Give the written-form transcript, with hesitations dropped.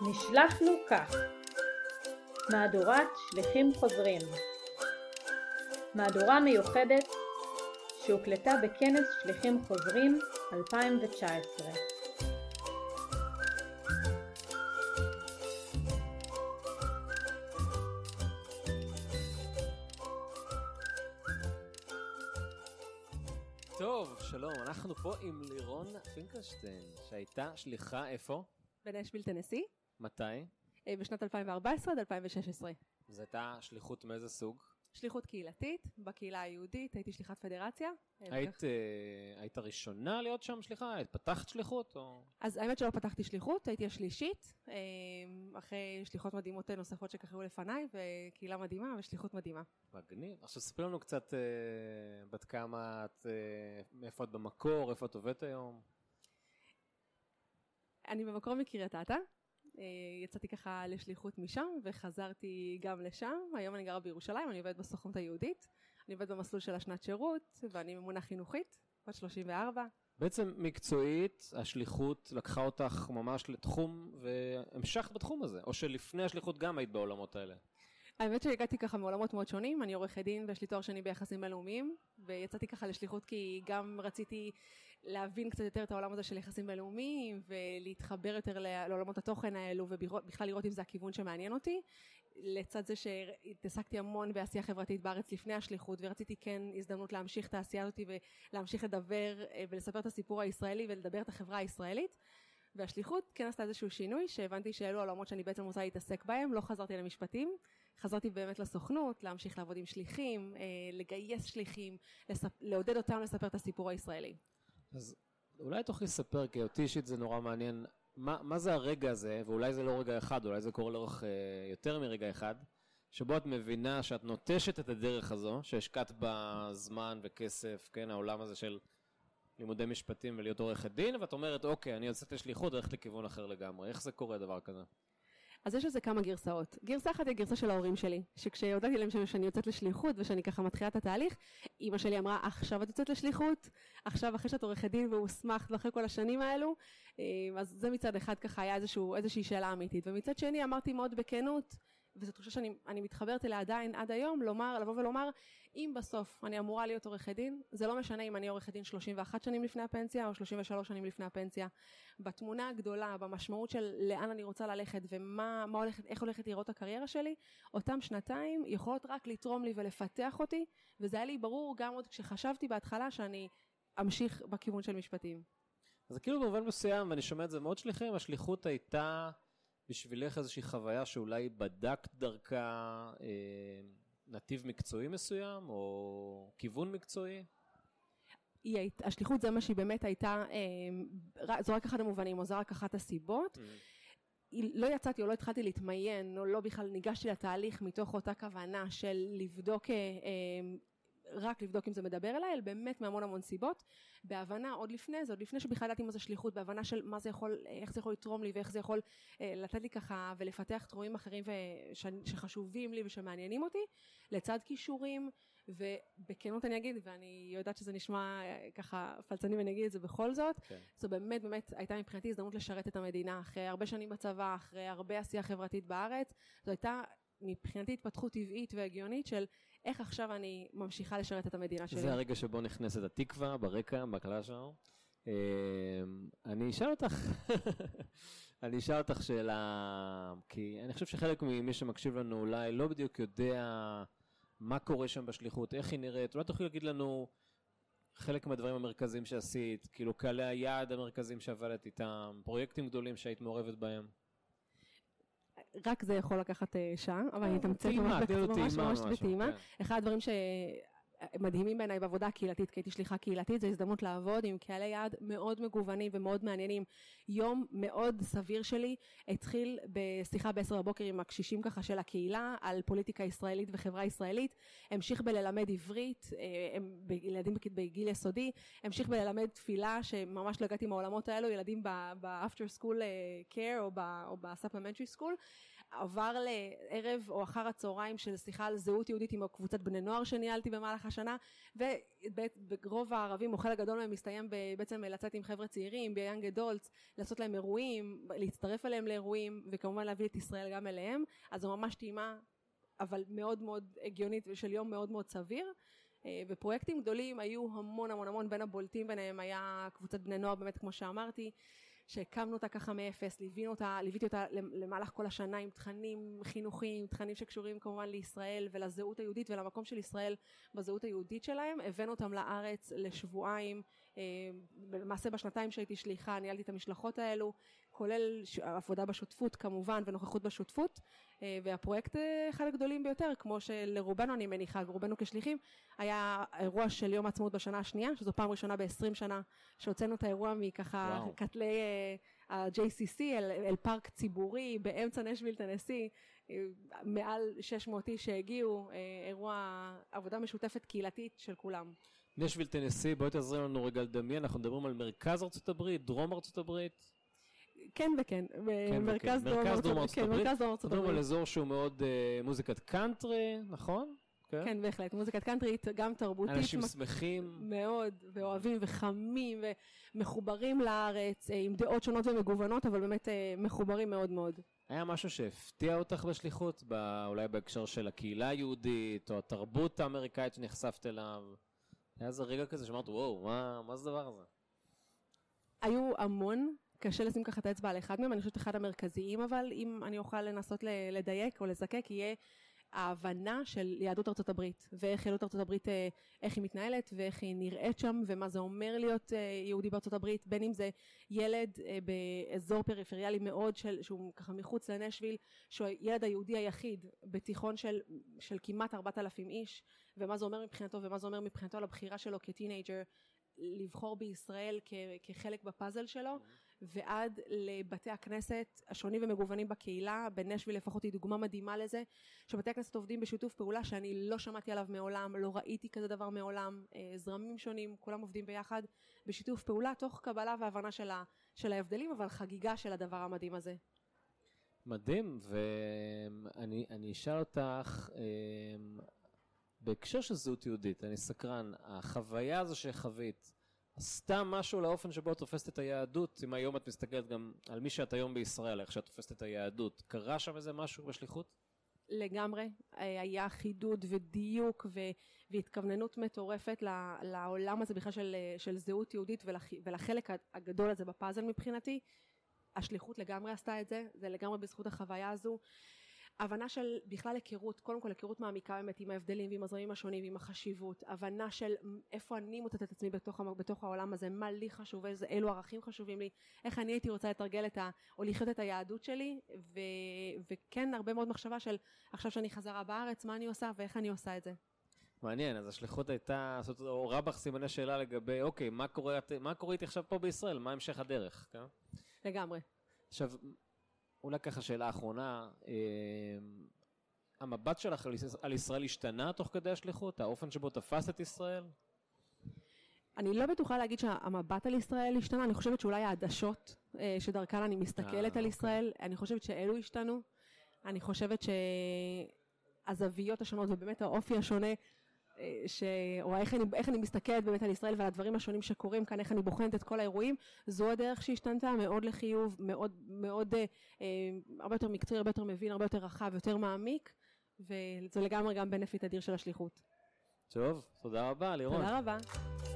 נשלחנו כך. מהדורת שליחים חוזרים. מהדורה מיוחדת שהוקלטה בכנס שליחים חוזרים 2019. טוב, שלום, אנחנו פה עם לירון פינקלשטיין, שהייתה שליחה איפה? בנשוויל, טנסי. מתי? בשנת 2014 עד 2016. זו הייתה שליחות מאיזה סוג? שליחות קהילתית, בקהילה היהודית, הייתי שליחת פדרציה. היית הראשונה להיות שם שליחה? היית פתחת שליחות? אז האמת שלא פתחתי שליחות, הייתי השלישית, אחרי שליחות מדהימות נוספות שכחרו לפניי, וקהילה מדהימה ושליחות מדהימה. מגניב. עכשיו ספרי לנו קצת בת כמה את, איפה את במקור, איפה את עובדת היום? אני במקור מקריית אתא. יצאתי ככה לשליחות משם וחזרתי גם לשם. היום אני גרה בירושלים, אני עובדת בסוכנות היהודית, אני עובדת במסלול של השנת שירות ואני ממונה חינוכית, בת 34. בעצם מקצועית, השליחות לקחה אותך ממש לתחום והמשכת בתחום הזה, או שלפני השליחות גם היית בעולמות האלה? האמת שהגעתי ככה מעולמות מאוד שונים, אני עורכת דין ויש לי תואר שני ביחסים בינלאומיים, ויצאתי ככה לשליחות כי גם רציתי להבין קצת יותר את העולם הזה של יחסים בינלאומיים, ולהתחבר יותר לעולמות התוכן האלו, ובכלל לראות אם זה הכיוון שמעניין אותי. לצד זה שהתעסקתי המון בעשייה חברתית בארץ לפני השליחות, ורציתי כן הזדמנות להמשיך את העשייה הזאת, ולהמשיך לדבר ולספר את הסיפור הישראלי ולדבר את החברה הישראלית. והשליחות כן עשתה איזשהו שינוי, שהבנתי שאלו העולמות שאני בעצם רוצה להתעסק בהם, לא חזרתי למשפטים, חזרתי באמת לסוכנות, להמשיך לעבוד עם שליחים, לגייס שליחים, לעודד אותם לספר את הסיפור הישראלי. אז אולי תוכלי לספר, כי אותי אישית זה נורא מעניין, מה זה הרגע הזה, ואולי זה לא רגע אחד, אולי זה קורה לאורך יותר מרגע אחד, שבו את מבינה שאת נוטשת את הדרך הזו, שהשקעת בה זמן וכסף, כן, העולם הזה של לימודי משפטים ולהיות עורכת דין, ואת אומרת, אוקיי, אני יוצאת לשליחות, הולכת לכיוון אחר לגמרי. איך זה קורה, דבר כזה? אז יש לזה כמה גרסאות. גרסה אחת היא גרסה של ההורים שלי, שכשהודעתי להם שאני יוצאת לשליחות ושאני ככה מתחילה את התהליך, אמא שלי אמרה, עכשיו את יוצאת לשליחות, עכשיו אחרי שאת עורכת דין והוסמכת ואחרי כל השנים האלו, אז זה מצד אחד ככה היה איזושהי שאלה אמיתית, ומצד שני אמרתי מאוד בכנות, וזו תחושה שאני מתחברת אליה עדיין עד היום, לבוא ולומר, אם בסוף אני אמורה להיות עורכת דין, זה לא משנה אם אני עורכת דין 31 שנים לפני הפנסיה, או 33 שנים לפני הפנסיה. בתמונה הגדולה, במשמעות של לאן אני רוצה ללכת, ואיך הולכת לראות הקריירה שלי, אותם שנתיים יכולות רק לתרום לי ולפתח אותי, וזה היה לי ברור גם עוד כשחשבתי בהתחלה שאני אמשיך בכיוון של משפטים. אז כאילו במובן מסוים, ואני שומע את זה מאוד שליחים, השליחות הייתה בשבילך איזושהי חוויה שאולי בדקת דרכה נתיב מקצועי מסוים או כיוון מקצועי? השליחות זה מה שהיא באמת הייתה, זו רק אחד המובנים או זו רק אחת הסיבות. לא יצאתי או לא התחלתי להתמיין או לא בכלל ניגשתי לתהליך מתוך אותה כוונה של לבדוק רק לבדוק אם זה מדבר אליי, אלא באמת מהמון המון סיבות, בהבנה עוד לפני זה, עוד לפני שבכלל דעתי מה זה שליחות, בהבנה של מה זה יכול, איך זה יכול לתרום לי, ואיך זה יכול לתת לי ככה, ולפתח תחומים אחרים שחשובים לי ושמעניינים אותי, לצד כישורים, ובכנות אני אגיד, ואני יודעת שזה נשמע ככה פלצני ואני אגיד את זה בכל זאת, כן. זו באמת באמת הייתה מבחינתי הזדמנות לשרת את המדינה, אחרי הרבה שנים בצבא, אחרי הרבה עשייה חברתית בארץ, זו הייתה מבחינתי התפתחות טבעית והגיונית של איך עכשיו אני ממשיכה לשרת את המדינה שלי. זה הרגע שבו נכנסת התקווה, ברקע, בקלאז'ר. אני אשאל אותך שאלה, כי אני חושב שחלק ממי שמקשיב לנו אולי לא בדיוק יודע מה קורה שם בשליחות, איך היא נראית. אולי תוכלי להגיד לנו חלק מהדברים המרכזיים שעשית, כאילו קהלי היעד המרכזיים שעבדת איתם, פרויקטים גדולים שהיית מעורבת בהם. רק זה יכול לקחת שעה, אבל אני אתמצאת ממש בטעימה. אחד הדברים שמדהימים בעיניי בעבודה הקהילתית, כי הייתי שליחה קהילתית, זה הזדמנות לעבוד עם קהלי יעד מאוד מגוונים ומאוד מעניינים. יום מאוד סביר שלי התחיל בשיחה ב10:00 עם הקשישים ככה של הקהילה, על פוליטיקה ישראלית וחברה ישראלית, המשיך בללמד עברית, ילדים בגיל יסודי, המשיך בללמד תפילה, שממש לא הגעתי מהעולמות האלו, ילדים ב-after school care או ב-supplementary school, עבר לערב או אחר הצהריים של שיחה על זהות יהודית עם קבוצת בני נוער שניהלתי במהלך השנה, וברוב הערבים, או חלק גדול מהם מסתיים בעצם לצאת עם חבר'ה צעירים, ביאנג אדולטס, לעשות להם אירועים, להצטרף אליהם לאירועים, וכמובן להביא את ישראל גם אליהם, אז זו ממש טעימה, אבל מאוד מאוד הגיונית, של יום מאוד מאוד סביר, ופרויקטים גדולים היו המון המון המון, בין הבולטים ביניהם היה קבוצת בני נוער, באמת כמו שאמרתי, שהקמנו אותה ככה מאפס, ליוויתי אותה למהלך כל השנה עם תכנים חינוכיים, תכנים שקשורים כמובן לישראל ולזהות היהודית ולמקום של ישראל בזהות היהודית שלהם, הבאנו אותם לארץ לשבועיים, למעשה בשנתיים שהייתי שליחה, ניהלתי את המשלחות האלו, כולל עבודה בשותפות כמובן ונוכחות בשותפות, והפרויקט אחד הגדולים ביותר, כמו שלרובנו אני מניחה, רובנו כשליחים, היה אירוע של יום העצמאות בשנה השנייה, שזו פעם ראשונה ב-20 שנה שהוצאנו את האירוע מככה קטלי ה-JCC אל פארק ציבורי באמצע נשוויל טנסי, מעל 600 שהגיעו, אירוע עבודה משותפת קהילתית של כולם. נשוויל טנסי, בואי תעזרי לנו רגע לדמיין, אנחנו מדברים על מרכז ארצות הברית, דרום ארצות הברית. כן וכן, מרכז דרום ארצות הברית. אנחנו מדברים על אזור שהוא מאוד מוזיקת קאנטרי, נכון? כן, בהחלט. מוזיקת קאנטרית, גם תרבותית. אנשים שמחים. מאוד, ואוהבים וחמים, ומחוברים לארץ, עם דעות שונות ומגוונות, אבל באמת מחוברים מאוד מאוד. היה משהו שהפתיע אותך בשליחות, אולי בהקשר של הקהילה היהודית, או התרבות האמריקאית שנחשפת אליו. היה זה רגע כזה שאמרת, וואו, מה זה דבר הזה? היו המון, קשה לשים ככה את האצבע על אחד מהם, אני חושבת אחד המרכזיים, אבל אם אני אוכל לנסות לדייק או לזקק, יהיה ההבנה של יהדות ארצות הברית, ואיך יהדות ארצות הברית, איך היא מתנהלת, ואיך היא נראית שם, ומה זה אומר להיות יהודי בארצות הברית, בין אם זה ילד באזור פריפריאלי מאוד, שהוא ככה מחוץ לנשוויל, שהוא ילד היהודי היחיד, בתיכון של כמעט 4,000 איש, ומה זה אומר מבחינתו, ומה זה אומר מבחינתו על הבחירה שלו כטינאג'ר, לבחור בישראל כחלק בפאזל שלו, ועד לבתי הכנסת השונים ומגוונים בקהילה, בנשוויל לפחות היא דוגמה מדהימה לזה, שבתי הכנסת עובדים בשיתוף פעולה שאני לא שמעתי עליו מעולם, לא ראיתי כזה דבר מעולם, זרמים שונים, כולם עובדים ביחד, בשיתוף פעולה, תוך קבלה והבנה של ההבדלים, אבל חגיגה של הדבר המדהים הזה. מדהים, ואני אשאל אותך, בהקשר של זהות יהודית, אני סקרן, החוויה הזו שחווית, עשתה משהו לאופן שבו את תופסת את היהדות, אם היום את מסתכלת גם על מי שאת היום בישראל, איך שאת תופסת את היהדות, קרה שם איזה משהו בשליחות? לגמרי, היה חידוד ודיוק והתכווננות מטורפת לעולם הזה בכלל של זהות יהודית ולחלק הגדול הזה בפאזל מבחינתי, השליחות לגמרי עשתה את זה, זה לגמרי בזכות החוויה הזו, הבנה של בכלל היכרות, קודם כל היכרות מעמיקה באמת עם ההבדלים ועם הזרמים השונים ועם החשיבות, הבנה של איפה אני מוצאת את עצמי בתוך העולם הזה, מה לי חשוב, אילו ערכים חשובים לי, איך אני הייתי רוצה לתרגל או לחיות את היהדות שלי, וכן הרבה מאוד מחשבה של עכשיו שאני חזרה בארץ, מה אני עושה ואיך אני עושה את זה. מעניין, אז השליחות הייתה, או רבח סימני שאלה לגבי, אוקיי, מה קורה איתי עכשיו פה בישראל, מה המשך הדרך? לגמרי. עכשיו, אולי ככה שאלה האחרונה, המבט שלך על ישראל השתנה תוך כדי השליחות? האופן שבו תפס את ישראל? אני לא בטוחה להגיד שהמבט על ישראל השתנה, אני חושבת שאולי העדשות שדרכן אני מסתכלת על ישראל, אני חושבת שאלו השתנו, אני חושבת שהזוויות השונות ובאמת האופי השונה, או איך אני מסתכלת באמת על ישראל ועל הדברים השונים שקורים כאן, איך אני בוחנת את כל האירועים, זו הדרך שהשתנתה מאוד לחיוב, מאוד הרבה יותר מקצועי, הרבה יותר מבין, הרבה יותר רחב, יותר מעמיק, וזה לגמרי גם בנפיט אדיר של השליחות. טוב, תודה רבה לירון. תודה רבה.